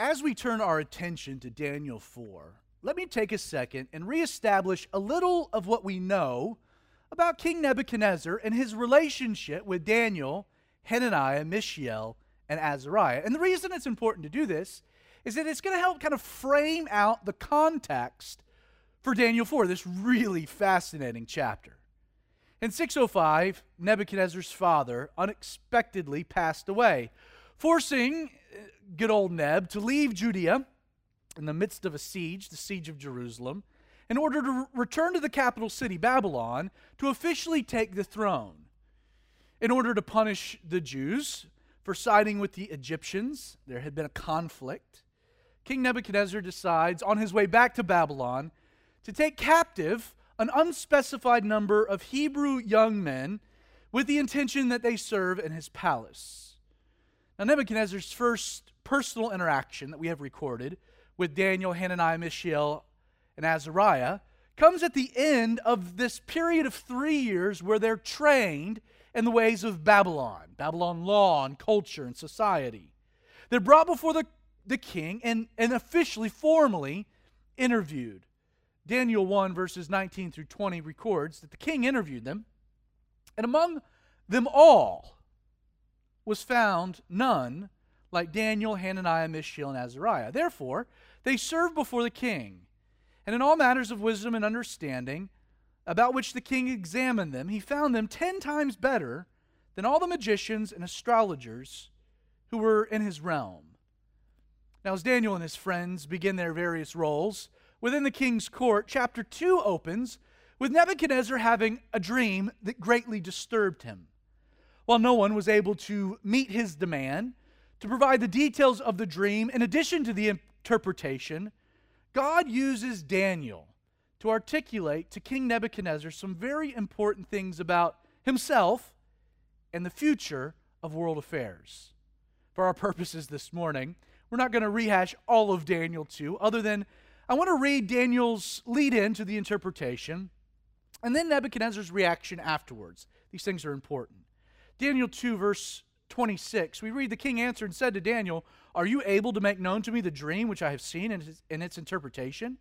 As we turn our attention to Daniel 4, let me take a second and reestablish a little of what we know about King Nebuchadnezzar and his relationship with Daniel, Hananiah, Mishael, and Azariah. And the reason it's important to do this is that it's going to help kind of frame out the context for Daniel 4, this really fascinating chapter. In 605, Nebuchadnezzar's father unexpectedly passed away, forcing good old Neb to leave Judea in the midst of a siege, the siege of Jerusalem, in order to return to the capital city, Babylon, to officially take the throne. In order to punish the Jews for siding with the Egyptians, there had been a conflict. King Nebuchadnezzar decides, on his way back to Babylon, to take captive an unspecified number of Hebrew young men with the intention that they serve in his palace. Now, Nebuchadnezzar's first personal interaction that we have recorded with Daniel, Hananiah, Mishael, and Azariah comes at the end of this period of 3 years where they're trained in the ways of Babylon, Babylon law and culture and society. They're brought before the king and officially, formally interviewed. Daniel 1 verses 19 through 20 records that the king interviewed them, and among them all was found none like Daniel, Hananiah, Mishael, and Azariah. Therefore, they served before the king, and in all matters of wisdom and understanding, about which the king examined them, he found them 10 times better than all the magicians and astrologers who were in his realm. Now, as Daniel and his friends begin their various roles within the king's court, chapter 2 opens with Nebuchadnezzar having a dream that greatly disturbed him. While no one was able to meet his demand to provide the details of the dream, in addition to the interpretation, God uses Daniel to articulate to King Nebuchadnezzar some very important things about himself and the future of world affairs. For our purposes this morning, we're not going to rehash all of Daniel 2, other than I want to read Daniel's lead-in to the interpretation and then Nebuchadnezzar's reaction afterwards. These things are important. Daniel 2, verse 26, we read, "The king answered and said to Daniel, 'Are you able to make known to me the dream which I have seen and its interpretation?'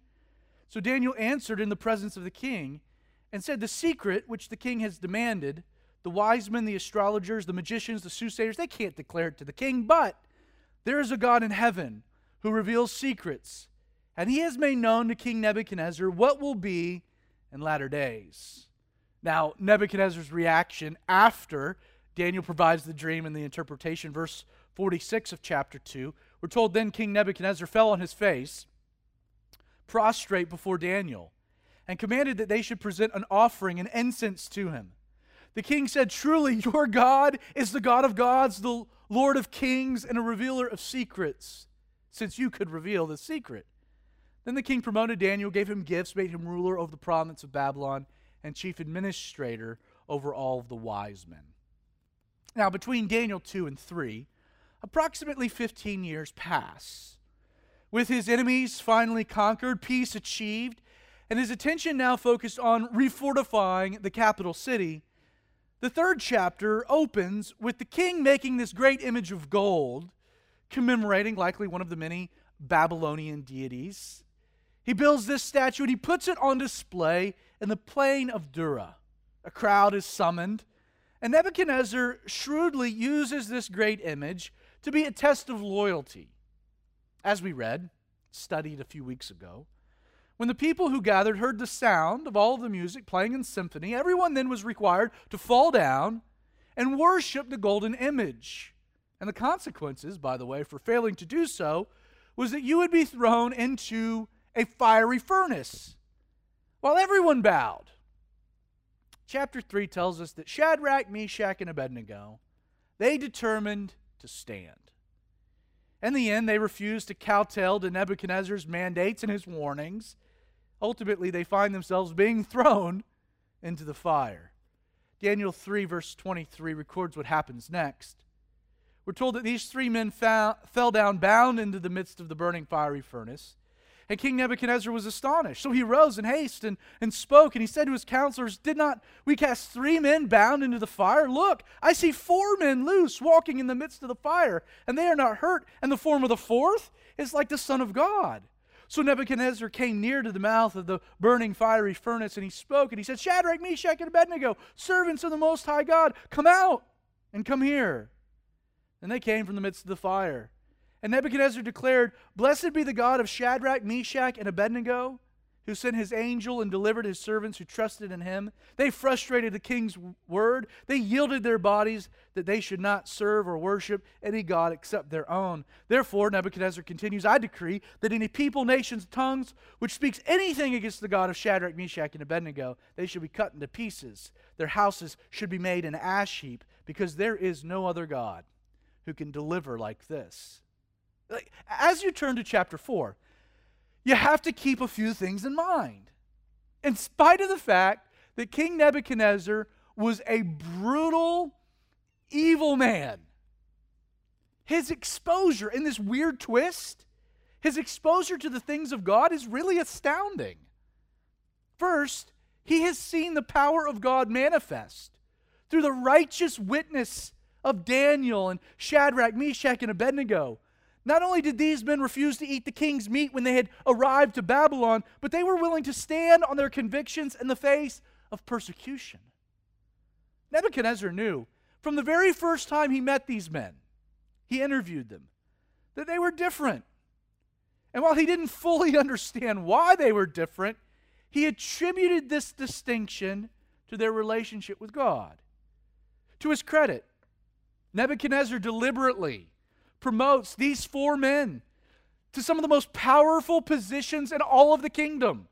So Daniel answered in the presence of the king and said, 'The secret which the king has demanded, the wise men, the astrologers, the magicians, the soothsayers, they can't declare it to the king, but there is a God in heaven who reveals secrets, and he has made known to King Nebuchadnezzar what will be in latter days.'" Now, Nebuchadnezzar's reaction after Daniel provides the dream and the interpretation, verse 46 of chapter 2, we're told, "Then King Nebuchadnezzar fell on his face, prostrate before Daniel, and commanded that they should present an offering and incense to him. The king said, 'Truly your God is the God of gods, the Lord of kings, and a revealer of secrets, since you could reveal the secret.' Then the king promoted Daniel, gave him gifts, made him ruler over the province of Babylon, and chief administrator over all of the wise men." Now, between Daniel 2 and 3, approximately 15 years pass, with his enemies finally conquered, peace achieved, and his attention now focused on refortifying the capital city. The third chapter opens with the king making this great image of gold, commemorating likely one of the many Babylonian deities. He builds this statue and he puts it on display in the plain of Dura. A crowd is summoned, and Nebuchadnezzar shrewdly uses this great image to be a test of loyalty. As we studied a few weeks ago, when the people who gathered heard the sound of all the music playing in symphony, everyone then was required to fall down and worship the golden image. And the consequences, by the way, for failing to do so was that you would be thrown into a fiery furnace while everyone bowed. Chapter 3 tells us that Shadrach, Meshach, and Abednego, they determined to stand. In the end, they refused to kowtow to Nebuchadnezzar's mandates and his warnings. Ultimately, they find themselves being thrown into the fire. Daniel 3, verse 23 records what happens next. We're told that these 3 men fell down bound into the midst of the burning fiery furnace. And King Nebuchadnezzar was astonished. So he rose in haste and spoke, and he said to his counselors, "Did not we cast 3 men bound into the fire? Look, I see 4 men loose walking in the midst of the fire, and they are not hurt, and the form of the 4th is like the Son of God." So Nebuchadnezzar came near to the mouth of the burning fiery furnace, and he spoke, and he said, "Shadrach, Meshach, and Abednego, servants of the Most High God, come out and come here." And they came from the midst of the fire. And Nebuchadnezzar declared, "Blessed be the God of Shadrach, Meshach, and Abednego, who sent his angel and delivered his servants who trusted in him. They frustrated the king's word. They yielded their bodies that they should not serve or worship any god except their own. Therefore," Nebuchadnezzar continues, "I decree that any people, nations, tongues, which speaks anything against the God of Shadrach, Meshach, and Abednego, they should be cut into pieces. Their houses should be made an ash heap, because there is no other God who can deliver like this." As you turn to chapter 4, you have to keep a few things in mind. In spite of the fact that King Nebuchadnezzar was a brutal, evil man, his exposure in this weird twist, his exposure to the things of God is really astounding. First, he has seen the power of God manifest through the righteous witness of Daniel and Shadrach, Meshach, and Abednego. Not only did these men refuse to eat the king's meat when they had arrived to Babylon, but they were willing to stand on their convictions in the face of persecution. Nebuchadnezzar knew from the very first time he met these men, he interviewed them, that they were different. And while he didn't fully understand why they were different, he attributed this distinction to their relationship with God. To his credit, Nebuchadnezzar deliberately promotes these 4 men to some of the most powerful positions in all of the kingdom.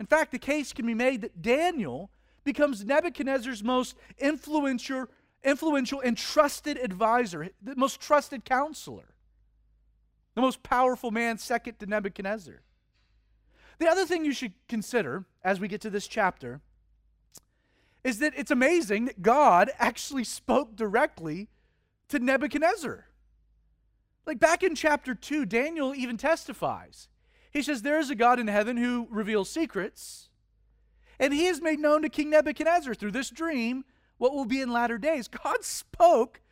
In fact, the case can be made that Daniel becomes Nebuchadnezzar's most influential and trusted advisor, the most trusted counselor, the most powerful man second to Nebuchadnezzar. The other thing you should consider as we get to this chapter is that it's amazing that God actually spoke directly to Nebuchadnezzar. Like back in chapter 2, Daniel even testifies. He says, "There is a God in heaven who reveals secrets, and he has made known to King Nebuchadnezzar through this dream what will be in latter days." God spoke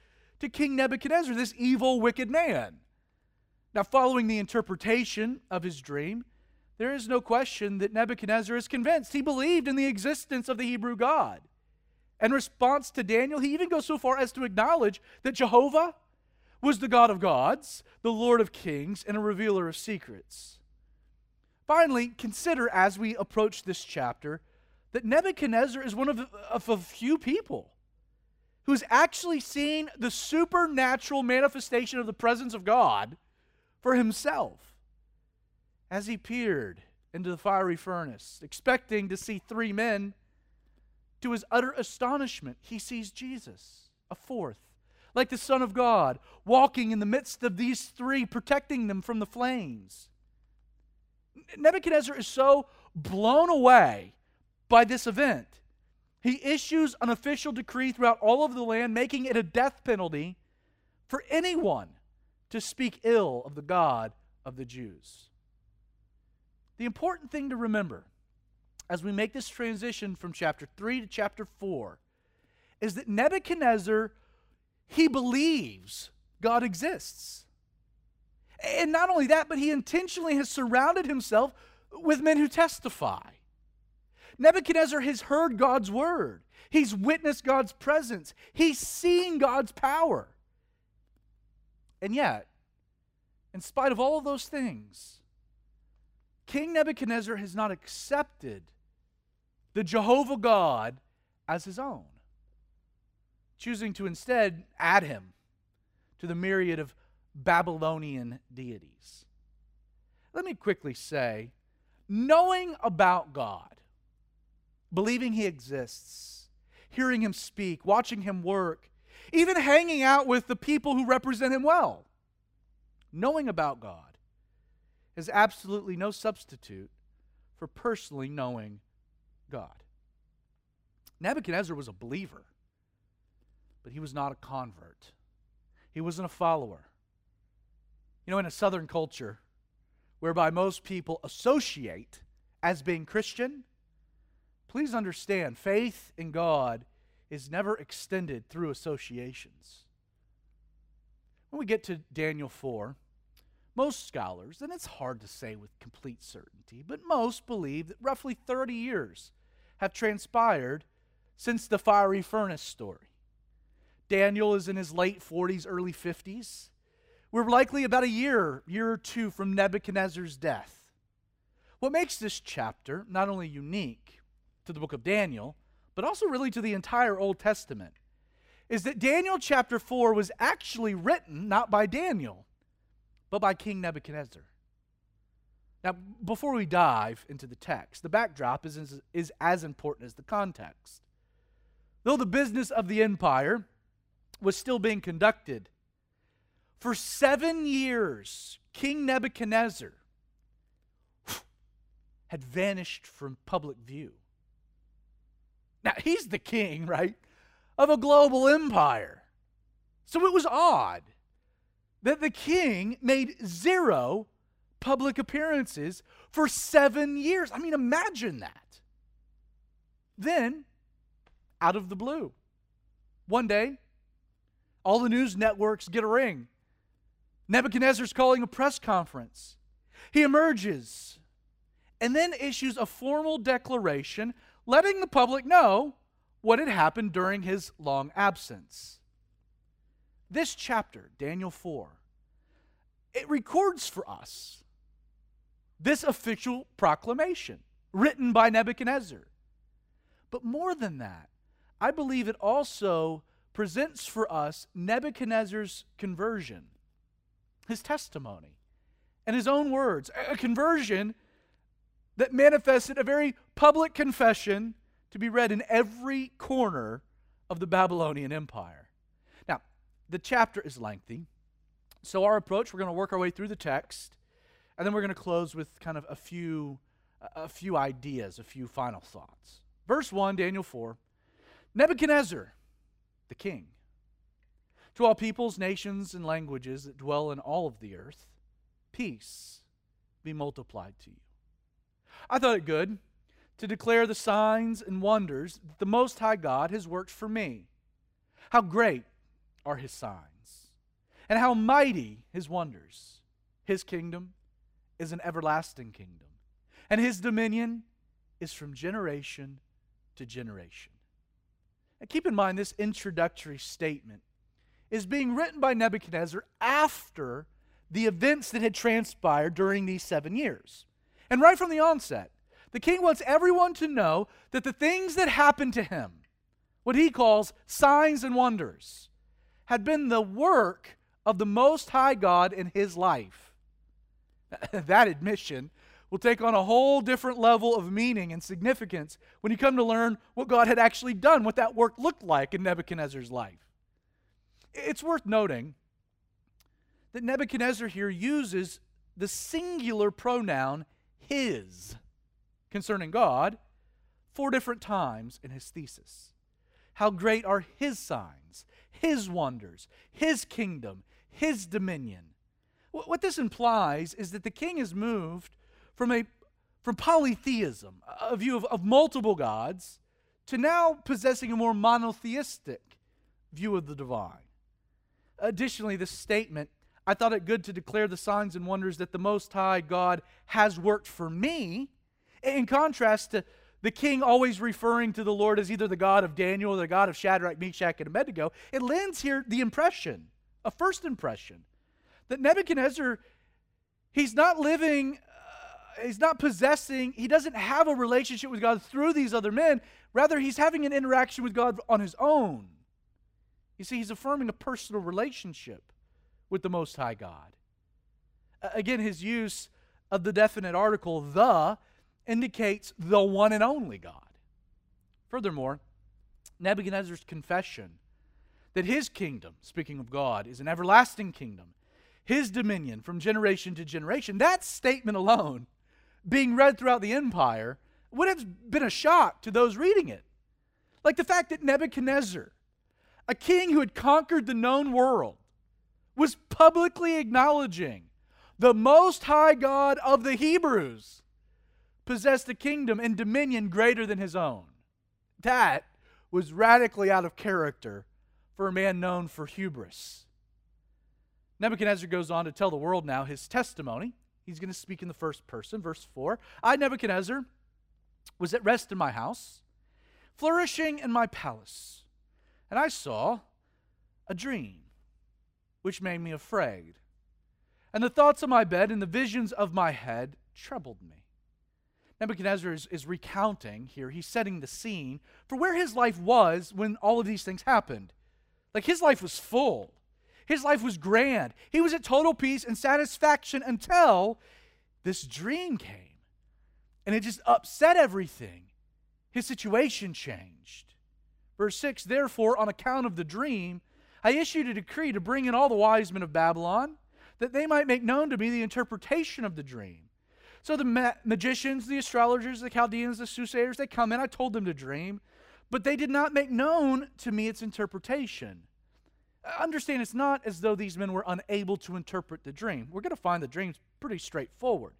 to King Nebuchadnezzar, this evil, wicked man. Now, following the interpretation of his dream, there is no question that Nebuchadnezzar is convinced. He believed in the existence of the Hebrew God. In response to Daniel, he even goes so far as to acknowledge that Jehovah was the God of gods, the Lord of kings, and a revealer of secrets. Finally, consider as we approach this chapter that Nebuchadnezzar is one of a few people who's actually seen the supernatural manifestation of the presence of God for himself. As he peered into the fiery furnace, expecting to see 3 men, to his utter astonishment, he sees Jesus, a 4th, like the Son of God, walking in the midst of these 3, protecting them from the flames. Nebuchadnezzar is so blown away by this event, he issues an official decree throughout all of the land, making it a death penalty for anyone to speak ill of the God of the Jews. The important thing to remember as we make this transition from chapter 3 to chapter 4 is that Nebuchadnezzar, he believes God exists. And not only that, but he intentionally has surrounded himself with men who testify. Nebuchadnezzar has heard God's word. He's witnessed God's presence. He's seen God's power. And yet, in spite of all of those things, King Nebuchadnezzar has not accepted the Jehovah God as his own, choosing to instead add him to the myriad of Babylonian deities. Let me quickly say, knowing about God, believing he exists, hearing him speak, watching him work, even hanging out with the people who represent him well, knowing about God is absolutely no substitute for personally knowing God. Nebuchadnezzar was a believer, but he was not a convert. He wasn't a follower. You know, in a southern culture, whereby most people associate as being Christian, please understand, faith in God is never extended through associations. When we get to Daniel 4, most scholars, and it's hard to say with complete certainty, but most believe that roughly 30 years have transpired since the fiery furnace story. Daniel is in his late 40s, early 50s. We're likely about a year or two from Nebuchadnezzar's death. What makes this chapter not only unique to the book of Daniel, but also really to the entire Old Testament, is that Daniel chapter 4 was actually written not by Daniel, but by King Nebuchadnezzar. Now, before we dive into the text, the backdrop is as important as the context. Though the business of the empire was still being conducted, for 7 years, King Nebuchadnezzar had vanished from public view. Now, he's the king, right, of a global empire. So it was odd that the king made zero public appearances for 7 years. I mean, imagine that. Then, out of the blue, one day, all the news networks get a ring. Nebuchadnezzar's calling a press conference. He emerges and then issues a formal declaration letting the public know what had happened during his long absence. This chapter, Daniel 4, it records for us this official proclamation written by Nebuchadnezzar. But more than that, I believe it also presents for us Nebuchadnezzar's conversion, his testimony, and his own words. A conversion that manifested a very public confession to be read in every corner of the Babylonian Empire. Now, the chapter is lengthy, so our approach, we're going to work our way through the text, and then we're going to close with kind of a few ideas, a few final thoughts. Verse 1, Daniel 4, Nebuchadnezzar, the king, to all peoples, nations, and languages that dwell in all of the earth, peace be multiplied to you. I thought it good to declare the signs and wonders that the Most High God has worked for me. How great are His signs, and how mighty His wonders. His kingdom is an everlasting kingdom, and His dominion is from generation to generation. Now keep in mind, this introductory statement is being written by Nebuchadnezzar after the events that had transpired during these 7 years. And right from the onset, the king wants everyone to know that the things that happened to him, what he calls signs and wonders, had been the work of the Most High God in his life. That admission will take on a whole different level of meaning and significance when you come to learn what God had actually done, what that work looked like in Nebuchadnezzar's life. It's worth noting that Nebuchadnezzar here uses the singular pronoun his concerning God 4 different times in his thesis. How great are his signs, his wonders, his kingdom, his dominion. What this implies is that the king is moved from polytheism, a view of multiple gods, to now possessing a more monotheistic view of the divine. Additionally, this statement, I thought it good to declare the signs and wonders that the Most High God has worked for me, in contrast to the king always referring to the Lord as either the God of Daniel or the God of Shadrach, Meshach, and Abednego. It lends here the impression, a first impression, that Nebuchadnezzar, he doesn't have a relationship with God through these other men. Rather, he's having an interaction with God on his own. You see, he's affirming a personal relationship with the Most High God. Again, his use of the definite article, the, indicates the one and only God. Furthermore, Nebuchadnezzar's confession that his kingdom, speaking of God, is an everlasting kingdom, his dominion from generation to generation, that statement alone, being read throughout the empire, would have been a shock to those reading it. Like the fact that Nebuchadnezzar, a king who had conquered the known world, was publicly acknowledging the Most High God of the Hebrews, possessed a kingdom and dominion greater than his own. That was radically out of character for a man known for hubris. Nebuchadnezzar goes on to tell the world now his testimony. He's going to speak in the first person. Verse 4, I, Nebuchadnezzar, was at rest in my house, flourishing in my palace, and I saw a dream, which made me afraid. And the thoughts of my bed and the visions of my head troubled me. Nebuchadnezzar is recounting here. He's setting the scene for where his life was when all of these things happened. Like, his life was full. His life was grand. He was at total peace and satisfaction until this dream came. And it just upset everything. His situation changed. Verse 6, therefore, on account of the dream, I issued a decree to bring in all the wise men of Babylon, that they might make known to me the interpretation of the dream. So the magicians, the astrologers, the Chaldeans, the soothsayers, they come in. I told them to dream, but they did not make known to me its interpretation. Understand, it's not as though these men were unable to interpret the dream. We're going to find the dream's pretty straightforward.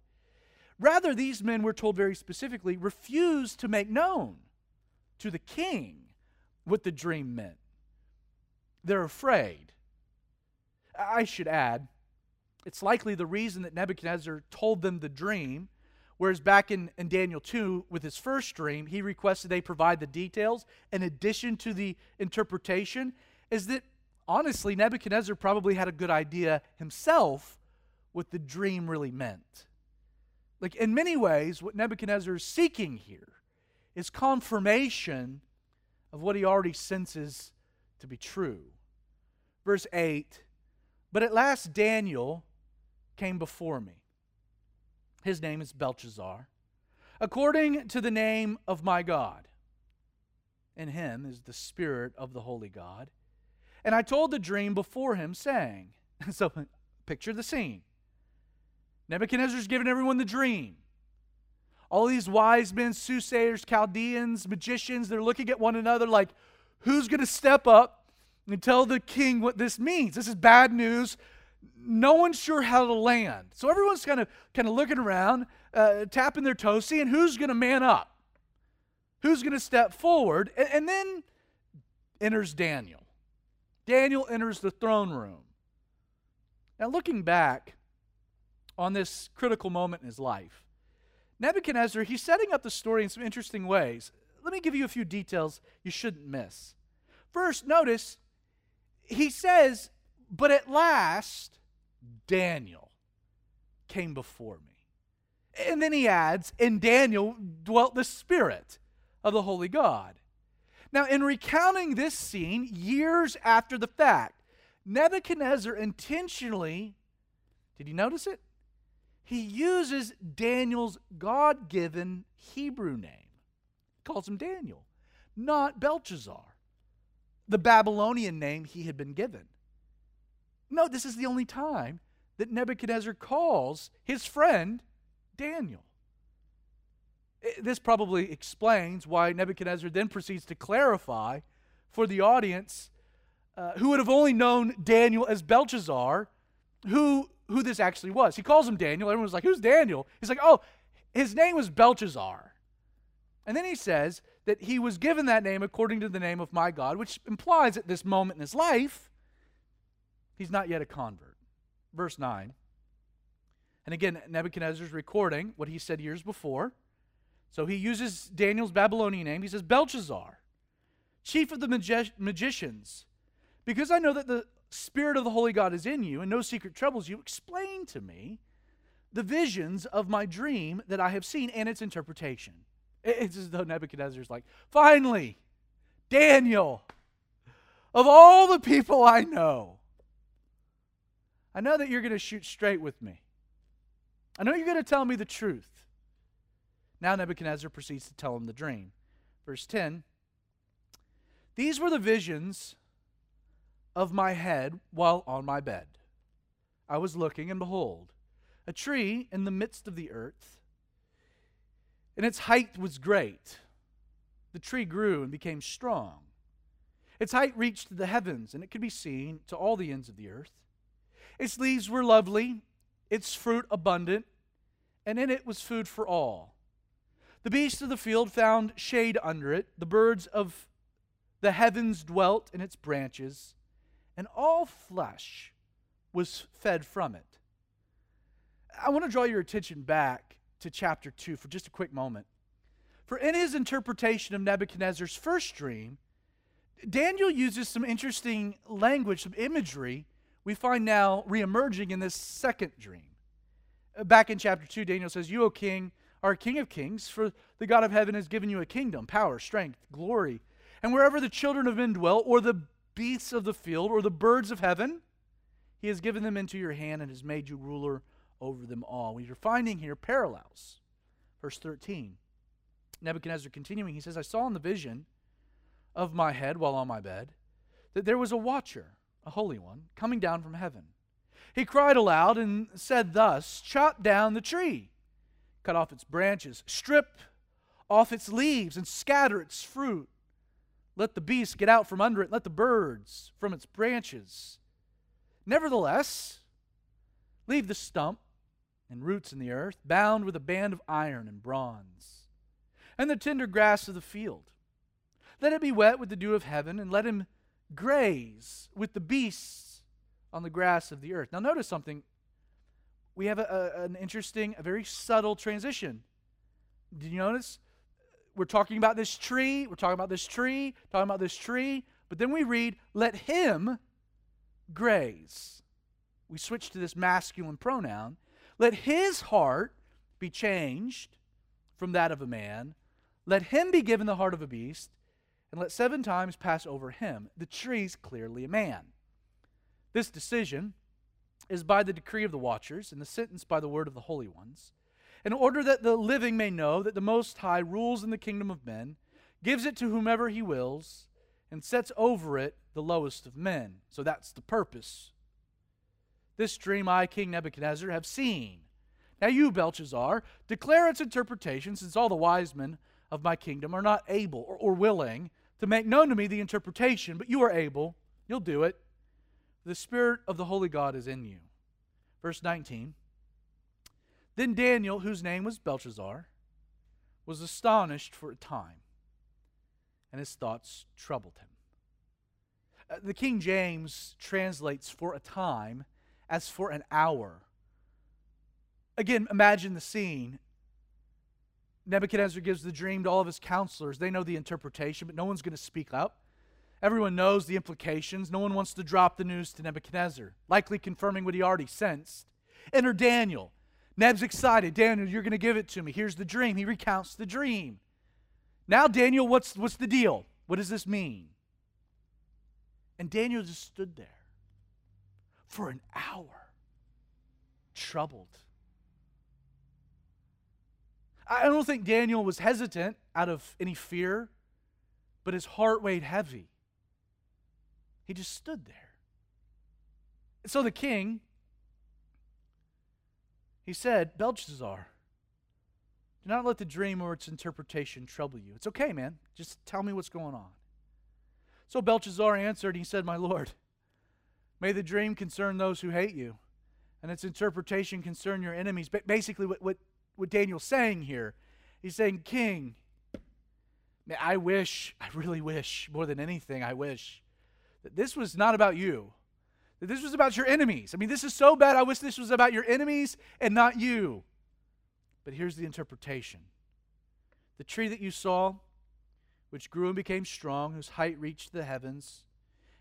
Rather, these men, we're told very specifically, refused to make known to the king what the dream meant. They're afraid. I should add, it's likely the reason that Nebuchadnezzar told them the dream, whereas back in Daniel 2, with his first dream, he requested they provide the details in addition to the interpretation, is that, honestly, Nebuchadnezzar probably had a good idea himself what the dream really meant. Like, in many ways, what Nebuchadnezzar is seeking here is confirmation of what he already senses to be true. Verse 8, but at last Daniel came before me. His name is Belshazzar, according to the name of my God. In him is the Spirit of the Holy God. And I told the dream before him, saying, so picture the scene. Nebuchadnezzar's given everyone the dream. All these wise men, soothsayers, Chaldeans, magicians, they're looking at one another like, who's going to step up and tell the king what this means? This is bad news. No one's sure how to land. So everyone's kind of looking around, tapping their toes, seeing who's going to man up, who's going to step forward. And then enters Daniel. Daniel enters the throne room. Now, looking back on this critical moment in his life, Nebuchadnezzar, he's setting up the story in some interesting ways. Let me give you a few details you shouldn't miss. First, notice, he says, but at last, Daniel came before me. And then he adds, in Daniel dwelt the Spirit of the Holy God. Now, in recounting this scene years after the fact, Nebuchadnezzar intentionally, did you notice it? He uses Daniel's God-given Hebrew name. Calls him Daniel, not Belshazzar, the Babylonian name he had been given. No, this is the only time that Nebuchadnezzar calls his friend Daniel. This probably explains why Nebuchadnezzar then proceeds to clarify for the audience who would have only known Daniel as Belshazzar, who this actually was. He calls him Daniel. Everyone's like, who's Daniel? He's like, oh, his name was Belshazzar. And then he says that he was given that name according to the name of my God, which implies at this moment in his life, he's not yet a convert. Verse 9. And again, Nebuchadnezzar's recording what he said years before. So he uses Daniel's Babylonian name. He says, Belshazzar, chief of the magicians, because I know that the Spirit of the Holy God is in you and no secret troubles you, explain to me the visions of my dream that I have seen and its interpretation. It's as though Nebuchadnezzar's like, finally, Daniel, of all the people I know that you're going to shoot straight with me. I know you're going to tell me the truth. Now Nebuchadnezzar proceeds to tell him the dream. Verse 10, these were the visions of my head while on my bed. I was looking, and behold, a tree in the midst of the earth, and its height was great. The tree grew and became strong. Its height reached the heavens, and it could be seen to all the ends of the earth. Its leaves were lovely, its fruit abundant, and in it was food for all. The beasts of the field found shade under it, the birds of the heavens dwelt in its branches, and all flesh was fed from it. I want to draw your attention back to chapter 2 for just a quick moment. For in his interpretation of Nebuchadnezzar's first dream, Daniel uses some interesting language, some imagery we find now reemerging in this second dream. Back in chapter 2, Daniel says, "You, O king, are king of kings, for the God of heaven has given you a kingdom, power, strength, glory. And wherever the children of men dwell, or the beasts of the field, or the birds of heaven, he has given them into your hand and has made you ruler over them all." What you're finding here parallels. Verse 13, Nebuchadnezzar continuing, he says, "I saw in the vision of my head while on my bed that there was a watcher, a holy one, coming down from heaven. He cried aloud and said thus, 'Chop down the tree, cut off its branches, strip off its leaves, and scatter its fruit. Let the beasts get out from under it, let the birds from its branches. Nevertheless, leave the stump and roots in the earth, bound with a band of iron and bronze, and the tender grass of the field. Let it be wet with the dew of heaven, and let him graze with the beasts on the grass of the earth.'" Now notice something. We have an interesting, a very subtle transition. Did you notice? We're talking about this tree, but then we read, "Let him graze." We switch to this masculine pronoun. "Let his heart be changed from that of a man. Let him be given the heart of a beast, and let 7 times pass over him. The tree's clearly a man. This decision is by the decree of the watchers, and the sentence by the word of the holy ones, in order that the living may know that the Most High rules in the kingdom of men, gives it to whomever he wills, and sets over it the lowest of men." So that's the purpose. "This dream I, King Nebuchadnezzar, have seen. Now you, Belshazzar, declare its interpretation, since all the wise men of my kingdom are not able or willing to make known to me the interpretation, but you are able, you'll do it. The Spirit of the Holy God is in you." Verse 19, "Then Daniel, whose name was Belshazzar, was astonished for a time, and his thoughts troubled him." The King James translates "for a time" as "for an hour." Again, imagine the scene. Nebuchadnezzar gives the dream to all of his counselors. They know the interpretation, but no one's going to speak up. Everyone knows the implications. No one wants to drop the news to Nebuchadnezzar, likely confirming what he already sensed. Enter Daniel. Neb's excited. "Daniel, you're going to give it to me. Here's the dream." He recounts the dream. "Now, Daniel, what's the deal? What does this mean?" And Daniel just stood there for an hour, troubled. I don't think Daniel was hesitant out of any fear, but his heart weighed heavy. He just stood there. And so the king, he said, "Belshazzar, do not let the dream or its interpretation trouble you. It's okay, man. Just tell me what's going on." So Belshazzar answered, he said, "My lord, may the dream concern those who hate you, and its interpretation concern your enemies." Basically, what Daniel's saying here, he's saying, "King, man, I really wish, more than anything, I wish that this was not about you, that this was about your enemies. I mean, this is so bad, I wish this was about your enemies and not you. But here's the interpretation. The tree that you saw, which grew and became strong, whose height reached the heavens,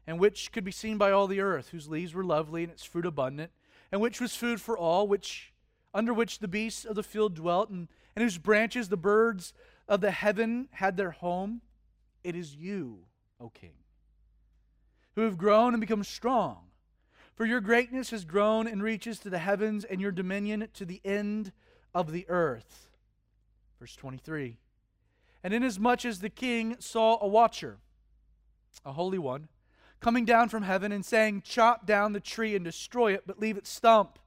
and which could be seen by all the earth, whose leaves were lovely and its fruit abundant, and which was food for all, which under which the beasts of the field dwelt, and whose branches the birds of the heaven had their home. It is you, O king, who have grown and become strong, for your greatness has grown and reaches to the heavens, and your dominion to the end of the earth." Verse 23, "And inasmuch as the king saw a watcher, a holy one, coming down from heaven and saying, 'Chop down the tree and destroy it, but leave its stump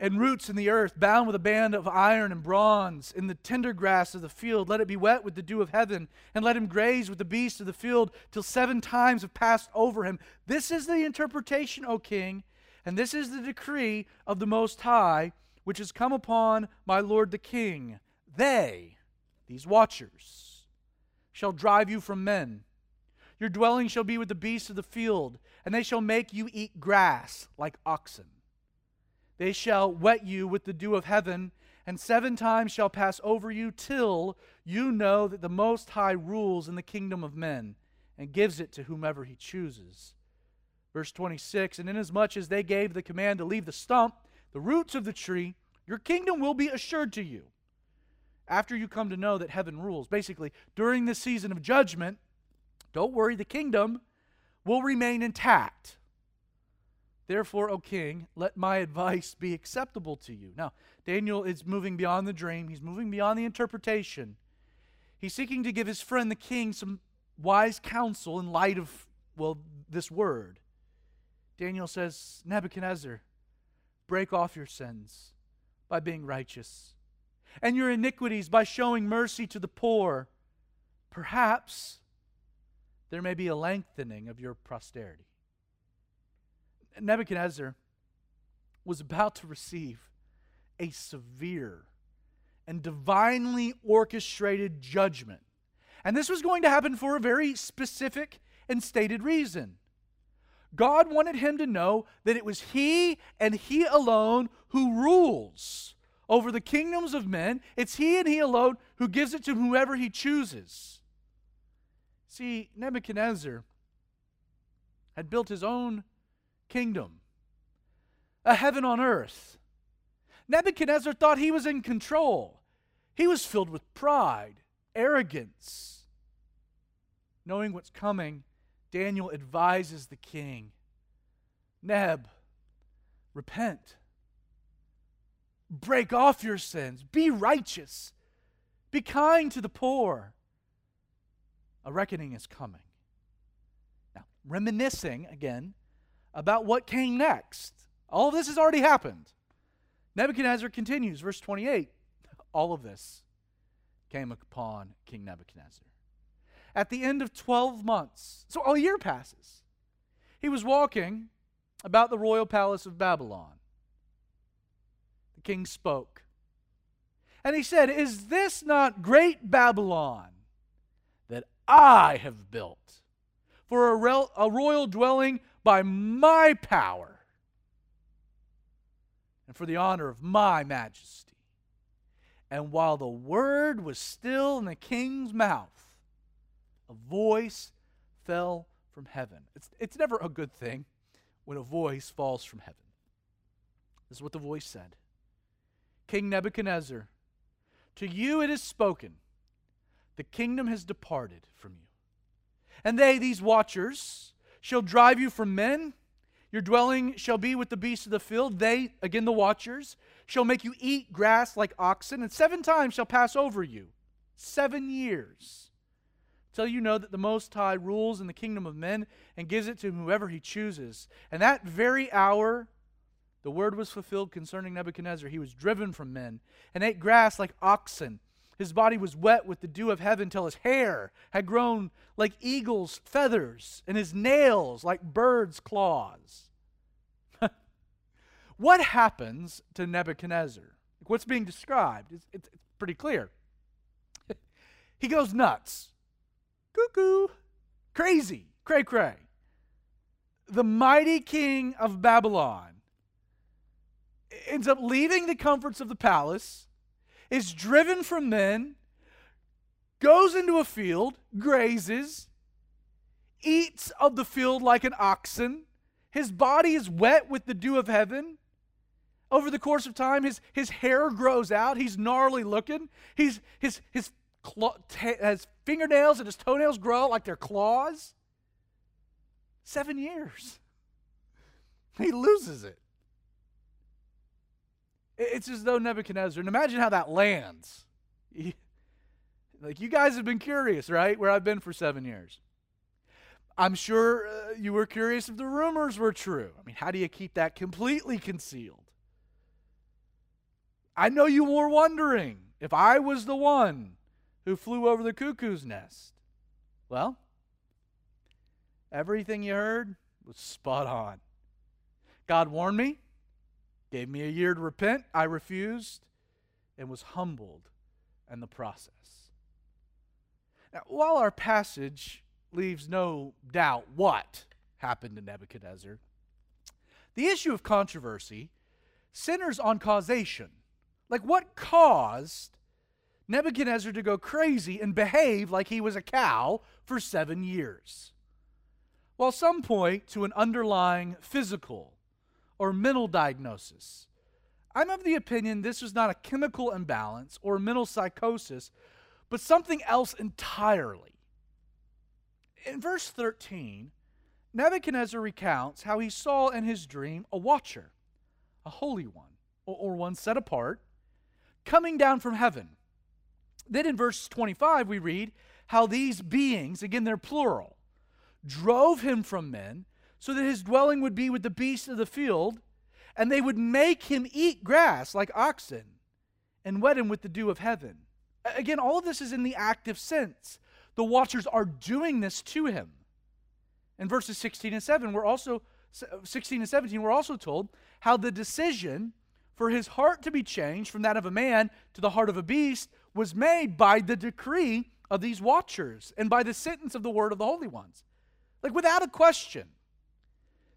and roots in the earth, bound with a band of iron and bronze, in the tender grass of the field. Let it be wet with the dew of heaven, and let him graze with the beasts of the field till 7 times have passed over him.' This is the interpretation, O king, And this is the decree of the Most High, which has come upon my lord the king. They, these watchers, shall drive you from men. Your dwelling shall be with the beasts of the field, and they shall make you eat grass like oxen. They shall wet you with the dew of heaven, and 7 times shall pass over you, till you know that the Most High rules in the kingdom of men, and gives it to whomever he chooses. Verse 26, and inasmuch as they gave the command to leave the stump, the roots of the tree, your kingdom will be assured to you, after you come to know that heaven rules. Basically, during this season of judgment, don't worry, the kingdom will remain intact. Therefore, O king, let my advice be acceptable to you. Now, Daniel is moving beyond the dream. He's moving beyond the interpretation. He's seeking to give his friend the king some wise counsel in light of, well, this word. Daniel says, Nebuchadnezzar, break off your sins by being righteous, and your iniquities by showing mercy to the poor. Perhaps there may be a lengthening of your posterity. Nebuchadnezzar was about to receive a severe and divinely orchestrated judgment. And this was going to happen for a very specific and stated reason. God wanted him to know that it was he and he alone who rules over the kingdoms of men. It's he and he alone who gives it to whoever he chooses. See, Nebuchadnezzar had built his own kingdom, a heaven on earth. Nebuchadnezzar thought he was in control. He was filled with pride, arrogance. Knowing what's coming, Daniel advises the king, Neb, repent. Break off your sins. Be righteous. Be kind to the poor. A reckoning is coming. Now, reminiscing again about what came next. All of this has already happened. Nebuchadnezzar continues, verse 28. All of this came upon King Nebuchadnezzar. At the end of 12 months, so a year passes, he was walking about the royal palace of Babylon. The king spoke, and he said, is this not great Babylon that I have built for a royal dwelling by my power and for the honor of my majesty? And while the word was still in the king's mouth, a voice fell from heaven. It's never a good thing when a voice falls from heaven. This is what the voice said. King Nebuchadnezzar, to you it is spoken, the kingdom has departed from you. And they, these watchers, shall drive you from men. Your dwelling shall be with the beasts of the field. They, again the watchers, shall make you eat grass like oxen, and 7 times shall pass over you, 7 years, till you know that the Most High rules in the kingdom of men and gives it to whoever he chooses. And that very hour the word was fulfilled concerning Nebuchadnezzar. He was driven from men and ate grass like oxen. His body was wet with the dew of heaven till his hair had grown like eagle's feathers and his nails like bird's claws. What happens to Nebuchadnezzar? What's being described? It's pretty clear. He goes nuts. Cuckoo. Crazy. Cray-cray. The mighty king of Babylon ends up leaving the comforts of the palace, is driven from men, goes into a field, grazes, eats of the field like an oxen. His body is wet with the dew of heaven. Over the course of time, his hair grows out. He's gnarly looking. His fingernails and his toenails grow like their claws. 7 years. He loses it. It's as though Nebuchadnezzar, and imagine how that lands. Like, you guys have been curious, right? Where I've been for 7 years. I'm sure you were curious if the rumors were true. I mean, how do you keep that completely concealed? I know you were wondering if I was the one who flew over the cuckoo's nest. Well, everything you heard was spot on. God warned me, gave me a year to repent. I refused and was humbled in the process. Now, while our passage leaves no doubt what happened to Nebuchadnezzar, the issue of controversy centers on causation. Like, what caused Nebuchadnezzar to go crazy and behave like he was a cow for 7 years? Well, some point to an underlying physical or mental diagnosis. I'm of the opinion this was not a chemical imbalance or mental psychosis, but something else entirely. In verse 13, Nebuchadnezzar recounts how he saw in his dream a watcher, a holy one, or one set apart, coming down from heaven. Then in verse 25 we read how these beings, again they're plural, drove him from men so that his dwelling would be with the beasts of the field, and they would make him eat grass like oxen and wet him with the dew of heaven. Again, all of this is in the active sense. The watchers are doing this to him. In verses 16 and 17, we're also told how the decision for his heart to be changed from that of a man to the heart of a beast was made by the decree of these watchers and by the sentence of the word of the holy ones. Like, without a question,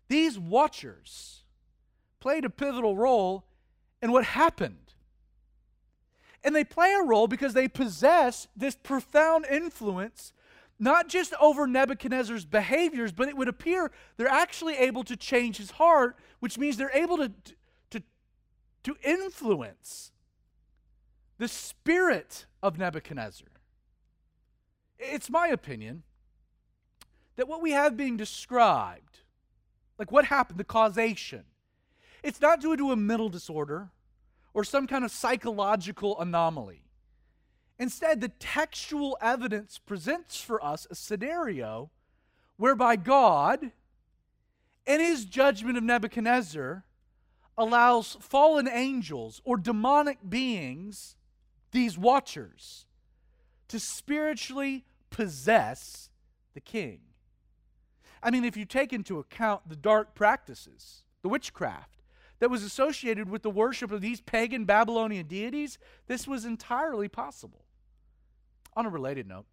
these watchers played a pivotal role in what happened. And they play a role because they possess this profound influence, not just over Nebuchadnezzar's behaviors, but it would appear they're actually able to change his heart, which means they're able to influence the spirit of Nebuchadnezzar. It's my opinion that what we have being described, like what happened, the causation, it's not due to a mental disorder or some kind of psychological anomaly. Instead, the textual evidence presents for us a scenario whereby God, in his judgment of Nebuchadnezzar, allows fallen angels or demonic beings, these watchers, to spiritually possess the king. I mean, if you take into account the dark practices, the witchcraft, that was associated with the worship of these pagan Babylonian deities, this was entirely possible. On a related note,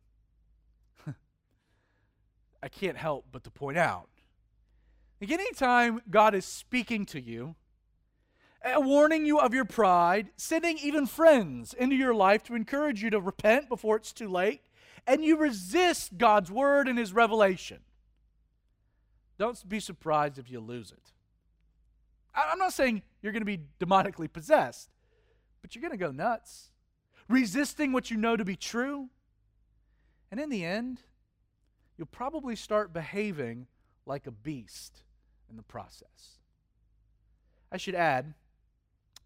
I can't help but to point out, like, anytime God is speaking to you, warning you of your pride, sending even friends into your life to encourage you to repent before it's too late, and you resist God's word and his revelation, don't be surprised if you lose it. I'm not saying you're going to be demonically possessed, but you're going to go nuts, resisting what you know to be true. And in the end, you'll probably start behaving like a beast in the process. I should add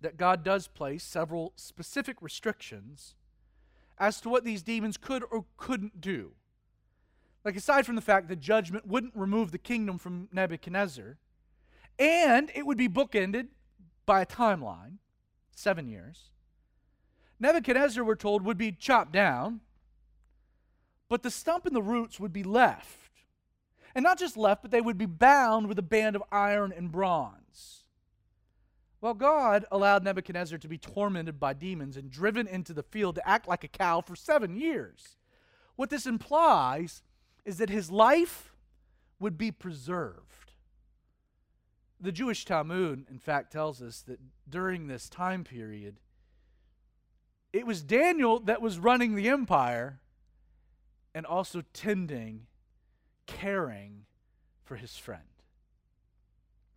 that God does place several specific restrictions as to what these demons could or couldn't do. Like, aside from the fact that judgment wouldn't remove the kingdom from Nebuchadnezzar, and it would be bookended by a timeline, 7 years. Nebuchadnezzar, we're told, would be chopped down, but the stump and the roots would be left. And not just left, but they would be bound with a band of iron and bronze. Well, God allowed Nebuchadnezzar to be tormented by demons and driven into the field to act like a cow for 7 years. What this implies is that his life would be preserved. The Jewish Talmud, in fact, tells us that during this time period, it was Daniel that was running the empire and also tending, caring for his friend.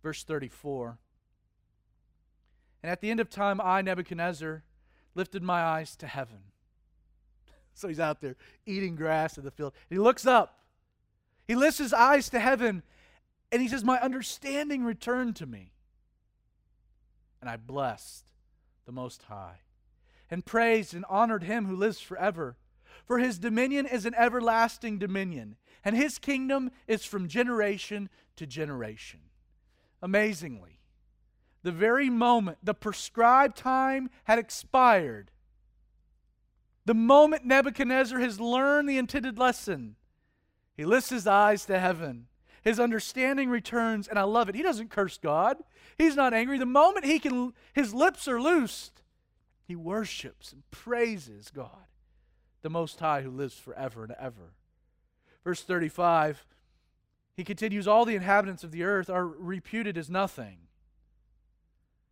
Verse 34, "And at the end of time, I, Nebuchadnezzar, lifted my eyes to heaven." So he's out there eating grass in the field. He looks up. He lifts his eyes to heaven. And he says, "My understanding returned to me, and I blessed the Most High, and praised and honored him who lives forever. For his dominion is an everlasting dominion, and his kingdom is from generation to generation." Amazingly, the very moment the prescribed time had expired, the moment Nebuchadnezzar has learned the intended lesson, he lifts his eyes to heaven. His understanding returns, and I love it. He doesn't curse God. He's not angry. The moment his lips are loosed, he worships and praises God, the Most High who lives forever and ever. Verse 35, he continues, all the inhabitants of the earth are reputed as nothing.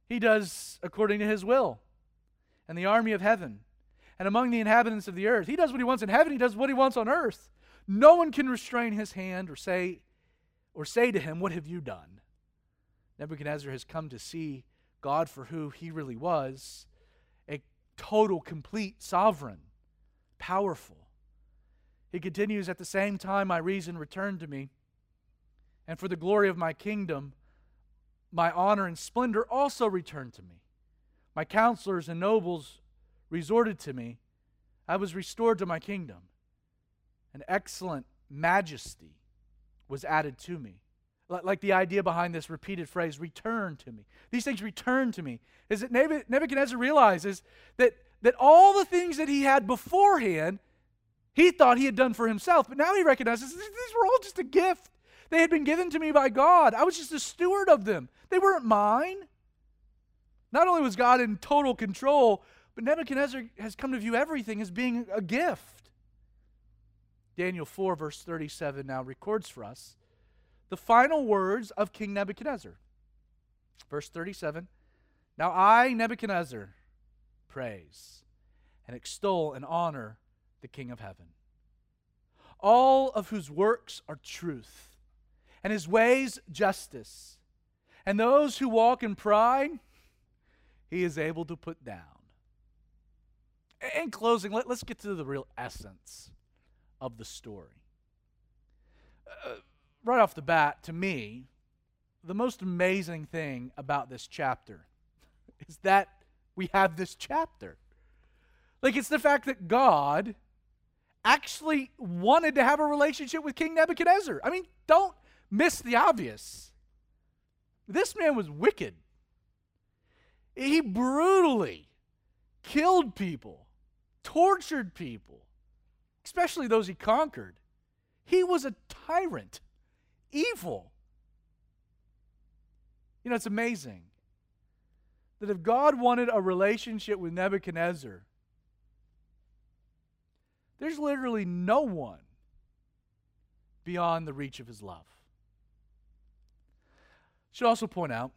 He does according to his will and the army of heaven and among the inhabitants of the earth. He does what he wants in heaven. He does what he wants on earth. No one can restrain his hand or say to him, what have you done? Nebuchadnezzar has come to see God for who he really was, a total, complete sovereign, powerful. He continues, at the same time my reason returned to me, and for the glory of my kingdom, my honor and splendor also returned to me. My counselors and nobles resorted to me. I was restored to my kingdom. An excellent majesty was added to me. Like the idea behind this repeated phrase, return to me. These things return to me. Is that Nebuchadnezzar realizes that all the things that he had beforehand, he thought he had done for himself. But now he recognizes these were all just a gift. They had been given to me by God. I was just a steward of them. They weren't mine. Not only was God in total control, but Nebuchadnezzar has come to view everything as being a gift. Daniel 4, verse 37 now records for us the final words of King Nebuchadnezzar. Verse 37, now I, Nebuchadnezzar, praise and extol and honor the King of heaven, all of whose works are truth, and his ways justice. And those who walk in pride, he is able to put down. In closing, let's get to the real essence of the story. Right off the bat, to me, the most amazing thing about this chapter is that we have this chapter. Like, it's the fact that God actually wanted to have a relationship with King Nebuchadnezzar. I mean, don't miss the obvious. This man was wicked. He brutally killed people, tortured people, especially those he conquered. He was a tyrant, evil. You know, it's amazing that if God wanted a relationship with Nebuchadnezzar, there's literally no one beyond the reach of his love. Should also point out,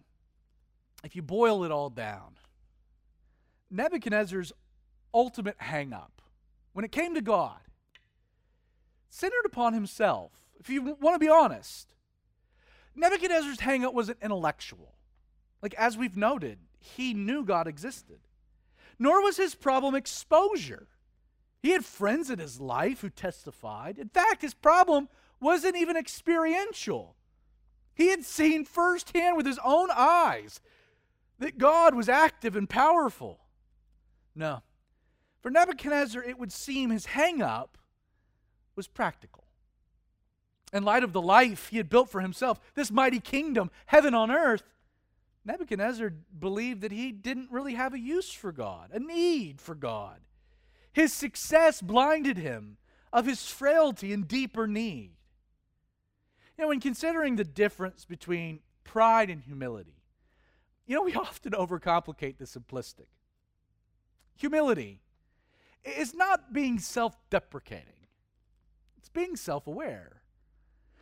if you boil it all down, Nebuchadnezzar's ultimate hang-up, when it came to God, centered upon himself. If you want to be honest, Nebuchadnezzar's hang-up was an intellectual. Like, as we've noted, he knew God existed. Nor was his problem exposure. He had friends in his life who testified. In fact, his problem wasn't even experiential. He had seen firsthand with his own eyes that God was active and powerful. No. For Nebuchadnezzar, it would seem his hang-up was practical. In light of the life he had built for himself, this mighty kingdom, heaven on earth, Nebuchadnezzar believed that he didn't really have a use for God, a need for God. His success blinded him of his frailty and deeper need. You know, when considering the difference between pride and humility, you know, we often overcomplicate the simplistic. Humility is not being self-deprecating. It's being self-aware.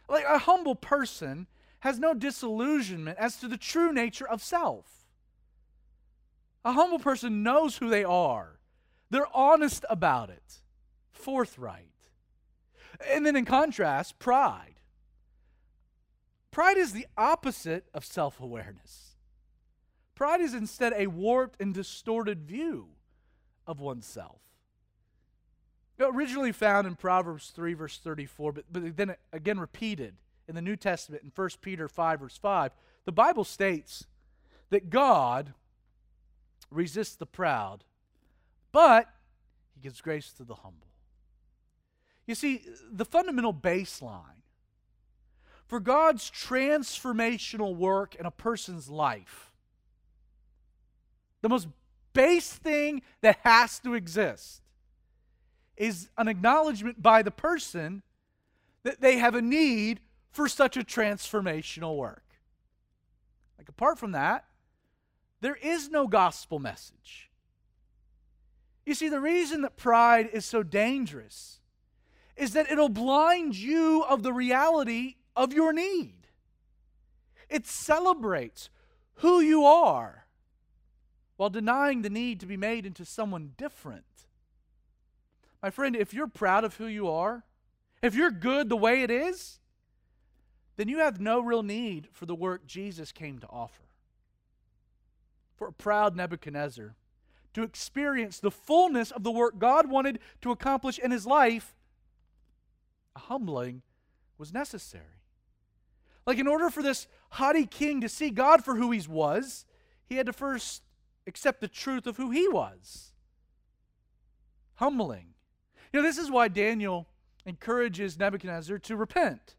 Like, a humble person has no disillusionment as to the true nature of self. A humble person knows who they are. They're honest about it. Forthright. And then in contrast, pride. Pride is the opposite of self-awareness. Pride is instead a warped and distorted view of oneself. Now, originally found in Proverbs 3, verse 34, but then again repeated in the New Testament in 1 Peter 5, verse 5, the Bible states that God resists the proud, but he gives grace to the humble. You see, the fundamental baseline for God's transformational work in a person's life, the most base thing that has to exist is an acknowledgement by the person that they have a need for such a transformational work. Like, apart from that, there is no gospel message. You see, the reason that pride is so dangerous is that it'll blind you of the reality of your need. It celebrates who you are while denying the need to be made into someone different. My friend, if you're proud of who you are, if you're good the way it is, then you have no real need for the work Jesus came to offer. For a proud Nebuchadnezzar to experience the fullness of the work God wanted to accomplish in his life, a humbling was necessary. Like, in order for this haughty king to see God for who he was, he had to first accept the truth of who he was. Humbling. You know, this is why Daniel encourages Nebuchadnezzar to repent.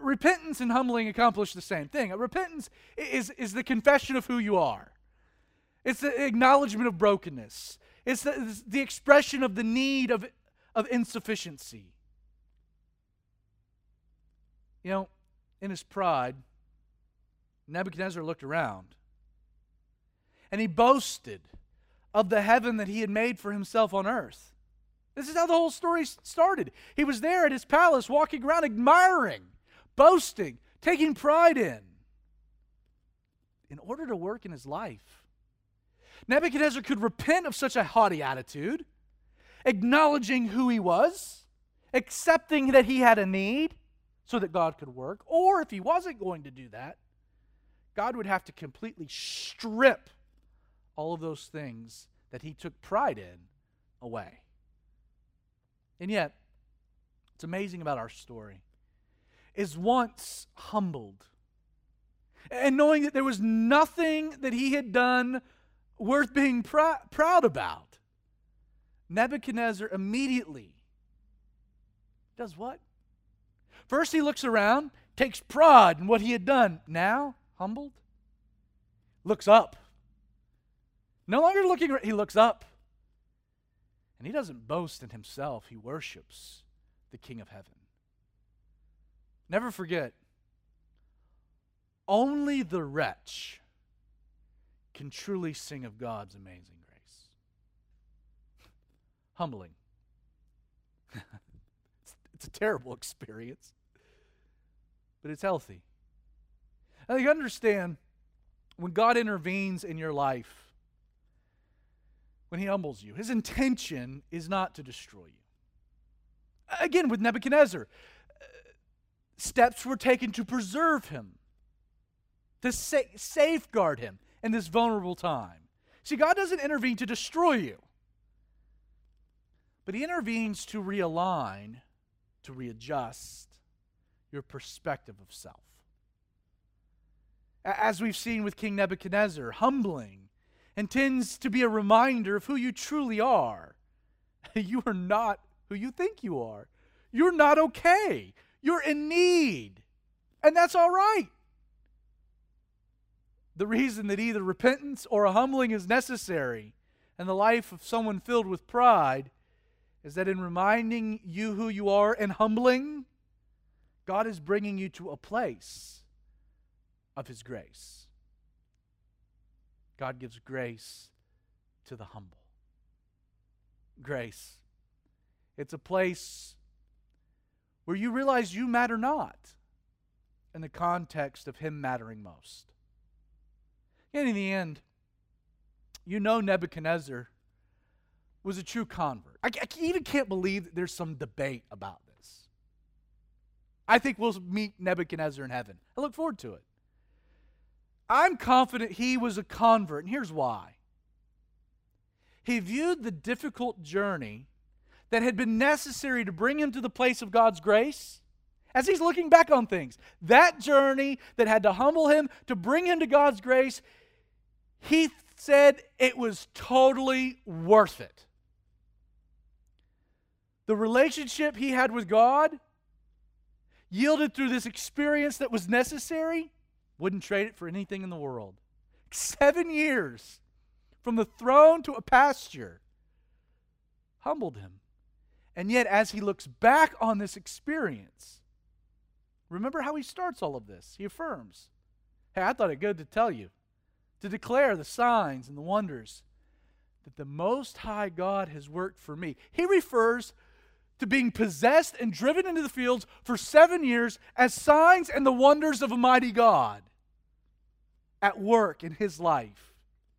Repentance and humbling accomplish the same thing. Repentance is the confession of who you are. It's the acknowledgement of brokenness. It's the expression of the need of insufficiency. You know, in his pride, Nebuchadnezzar looked around and he boasted of the heaven that he had made for himself on earth. This is how the whole story started. He was there at his palace, walking around, admiring, boasting, taking pride in order to work in his life. Nebuchadnezzar could repent of such a haughty attitude, acknowledging who he was, accepting that he had a need so that God could work. Or if he wasn't going to do that, God would have to completely strip all of those things that he took pride in away. And yet, what's amazing about our story is once humbled and knowing that there was nothing that he had done worth being proud about, Nebuchadnezzar immediately does what? First he looks around, takes pride in what he had done. Now, humbled, looks up. No longer looking, he looks up. And he doesn't boast in himself. He worships the King of Heaven. Never forget, only the wretch can truly sing of God's amazing grace. Humbling. It's a terrible experience, but it's healthy. And you understand, when God intervenes in your life, when he humbles you, his intention is not to destroy you. Again, with Nebuchadnezzar, steps were taken to preserve him, to safeguard him in this vulnerable time. See, God doesn't intervene to destroy you, but he intervenes to realign, to readjust your perspective of self. As we've seen with King Nebuchadnezzar, humbling and tends to be a reminder of who you truly are. You are not who you think you are. You're not okay. You're in need. And that's all right. The reason that either repentance or a humbling is necessary in the life of someone filled with pride is that in reminding you who you are and humbling, God is bringing you to a place of his grace. God gives grace to the humble. Grace. It's a place where you realize you matter not in the context of him mattering most. And in the end, you know Nebuchadnezzar was a true convert. I even can't believe that there's some debate about this. I think we'll meet Nebuchadnezzar in heaven. I look forward to it. I'm confident he was a convert, and here's why. He viewed the difficult journey that had been necessary to bring him to the place of God's grace as he's looking back on things. That journey that had to humble him to bring him to God's grace, he said it was totally worth it. The relationship he had with God, yielded through this experience that was necessary, wouldn't trade it for anything in the world. 7 years from the throne to a pasture humbled him. And yet, as he looks back on this experience, Remember how he starts all of this. He affirms, hey, I thought it good to tell you, to declare the signs and the wonders that the Most High God has worked for me. He refers to being possessed and driven into the fields for 7 years as signs and the wonders of a mighty God at work in his life.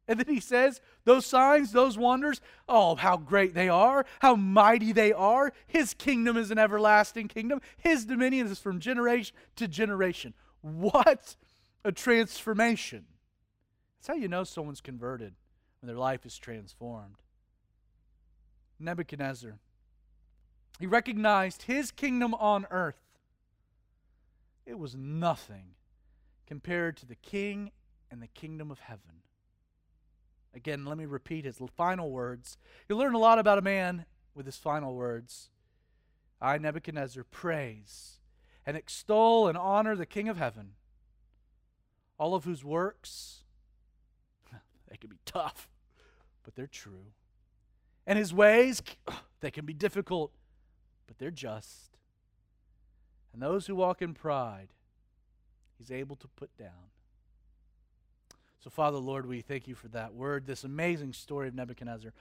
And then he says, those signs, those wonders, oh, how great they are, how mighty they are. His kingdom is an everlasting kingdom. His dominion is from generation to generation. What a transformation. That's how you know someone's converted, when their life is transformed. Nebuchadnezzar, he recognized his kingdom on earth. It was nothing compared to the king and the kingdom of heaven. Again, let me repeat his final words. You learn a lot about a man with his final words. I, Nebuchadnezzar, praise and extol and honor the King of heaven, all of whose works, they can be tough, but they're true. And his ways, they can be difficult, but they're just. And those who walk in pride, he's able to put down. So, Father, Lord, we thank you for that word, this amazing story of Nebuchadnezzar.